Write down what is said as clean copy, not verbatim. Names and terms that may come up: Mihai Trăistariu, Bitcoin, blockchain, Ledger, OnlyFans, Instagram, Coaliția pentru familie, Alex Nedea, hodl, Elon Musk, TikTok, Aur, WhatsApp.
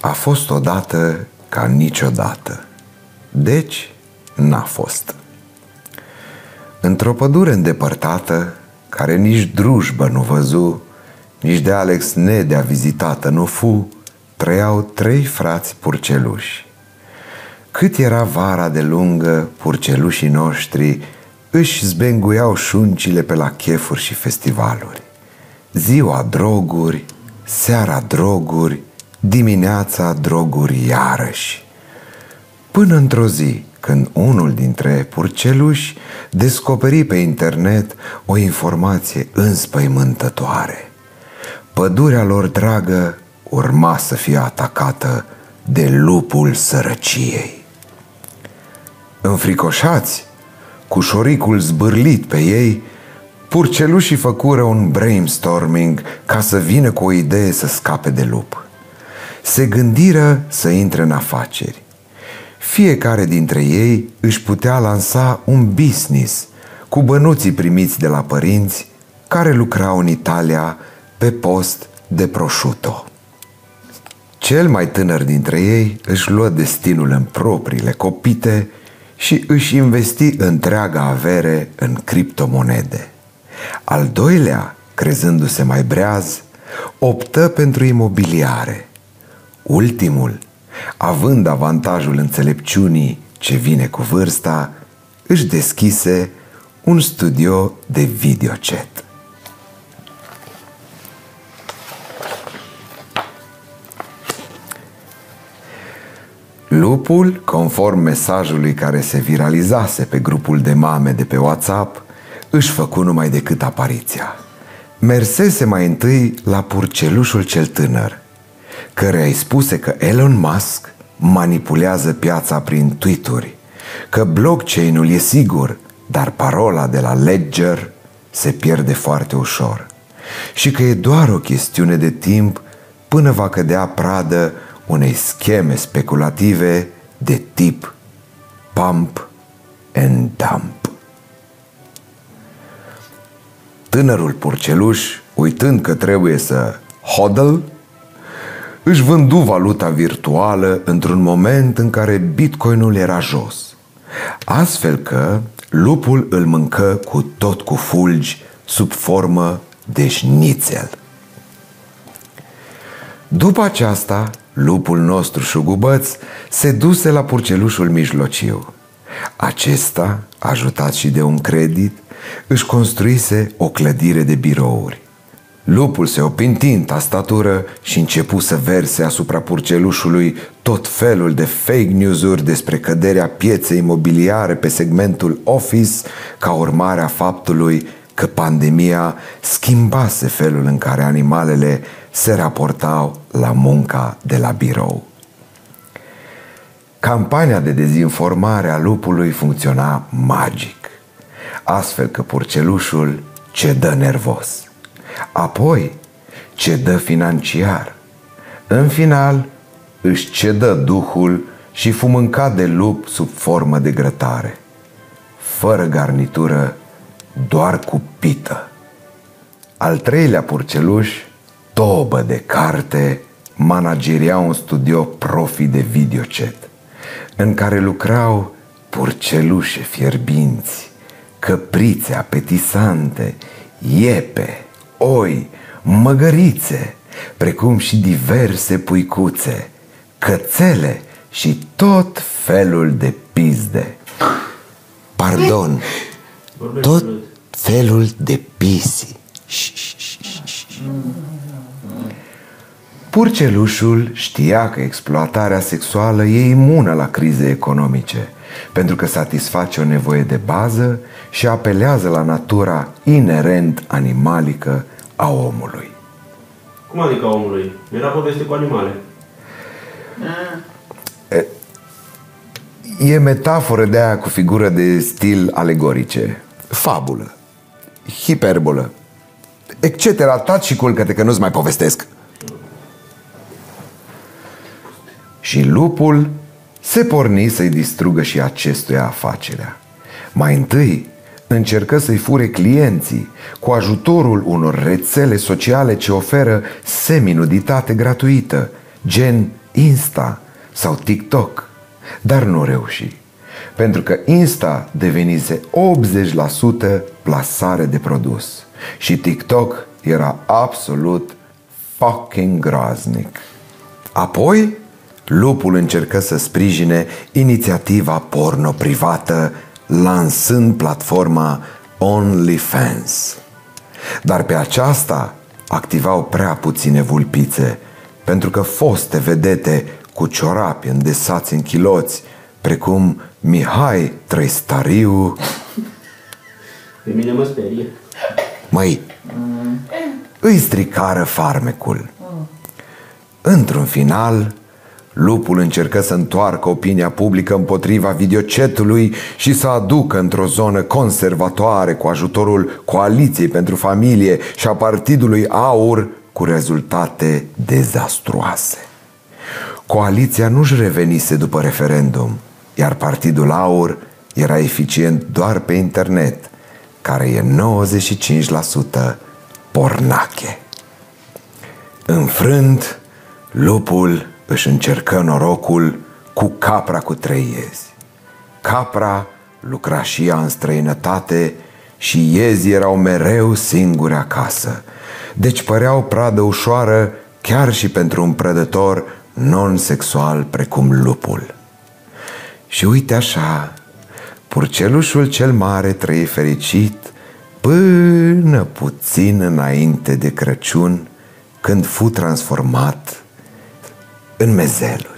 A fost odată ca niciodată. Deci, n-a fost. Într-o pădure îndepărtată, care nici drujbă nu văzu, nici de Alex Nedea vizitată nu fu, trăiau trei frați purceluși. Cât era vara de lungă, purcelușii noștri își zbenguiau șuncile pe la chefuri și festivaluri. Ziua droguri, seara droguri, dimineața droguri iarăși. Până într-o zi, când unul dintre purceluși descoperi pe internet o informație înspăimântătoare. Pădurea lor dragă urma să fie atacată de lupul sărăciei. Înfricoșați, cu șoricul zbârlit pe ei, purcelușii făcură un brainstorming ca să vină cu o idee să scape de lup. Se gândiră să intre în afaceri. Fiecare dintre ei își putea lansa un business cu bănuții primiți de la părinți care lucrau în Italia pe post de prosciutto. Cel mai tânăr dintre ei își luă destinul în propriile copite și își investi întreaga avere în criptomonede. Al doilea, crezându-se mai breaz, optă pentru imobiliare. Ultimul, având avantajul înțelepciunii ce vine cu vârsta, își deschise un studio de videochat. Lupul, conform mesajului care se viralizase pe grupul de mame de pe WhatsApp, își făcu numai decât apariția. Mersese mai întâi la purcelușul cel tânăr, căreia îi spuse că Elon Musk manipulează piața prin tweet-uri, că blockchain-ul e sigur, dar parola de la Ledger se pierde foarte ușor și că e doar o chestiune de timp până va cădea pradă unei scheme speculative de tip pump and dump. Tânărul purceluș, uitând că trebuie să hodl, își vându valuta virtuală într-un moment în care Bitcoinul era jos, astfel că lupul îl mâncă cu tot cu fulgi sub formă de șnițel. După aceasta, lupul nostru șugubăț se duse la purcelușul mijlociu. Acesta, ajutat și de un credit, își construise o clădire de birouri. Lupul se opinti în tastatură și începu să verse asupra purcelușului tot felul de fake news-uri despre căderea pieței imobiliare pe segmentul office, ca urmare a faptului că pandemia schimbase felul în care animalele se raportau la munca de la birou. Campania de dezinformare a lupului funcționa magic, astfel că purcelușul cedă nervos. Apoi cedă financiar. În final își cedă duhul și fu mâncat de lup sub formă de grătare, fără garnitură, doar cu pită. Al treilea purceluș, tobă de carte, manageria un studio profi de videochat, în care lucrau purcelușe fierbinți, căprițe apetisante, iepe, oi, măgărițe, precum și diverse puicuțe, cățele și tot felul de pizde. Pardon, tot felul de pisi. Purcelușul știa că exploatarea sexuală e imună la crize economice, pentru că satisface o nevoie de bază și apelează la natura inerent animalică a omului. Cum adică a omului? Era poveste cu animale. E metaforă de aia cu figură de stil alegorice, fabulă, hiperbolă, etc. Taci și culcă-te că nu-ți mai povestesc. Și lupul se porni să-i distrugă și acestuia afacerea. Mai întâi încercă să-i fure clienții cu ajutorul unor rețele sociale ce oferă seminuditate gratuită, gen Insta sau TikTok, dar nu reuși, pentru că Insta devenise 80% plasare de produs și TikTok era absolut fucking groaznic. Apoi, lupul încercă să sprijine inițiativa porno privată, lansând platforma OnlyFans. Dar pe aceasta activau prea puține vulpițe, pentru că foste vedete cu ciorapi îndesați în chiloți, precum Mihai Trăistariu. Pe mine mă sperie. Măi, îi stricară farmecul. Într-un final, lupul încercă să întoarcă opinia publică împotriva videochatului și să aducă într-o zonă conservatoare cu ajutorul Coaliției pentru Familie și a Partidului Aur, cu rezultate dezastruoase. Coaliția nu-și revenise după referendum, iar Partidul Aur era eficient doar pe internet, care e 95% pornache. Înfrânt, lupul își încercă norocul cu capra cu trei iezi. Capra lucra și ea în străinătate și iezii erau mereu singuri acasă, deci păreau pradă ușoară chiar și pentru un prădător non-sexual precum lupul. Și uite așa, purcelușul cel mare trăie fericit până puțin înainte de Crăciun, când fu transformat în mezelul.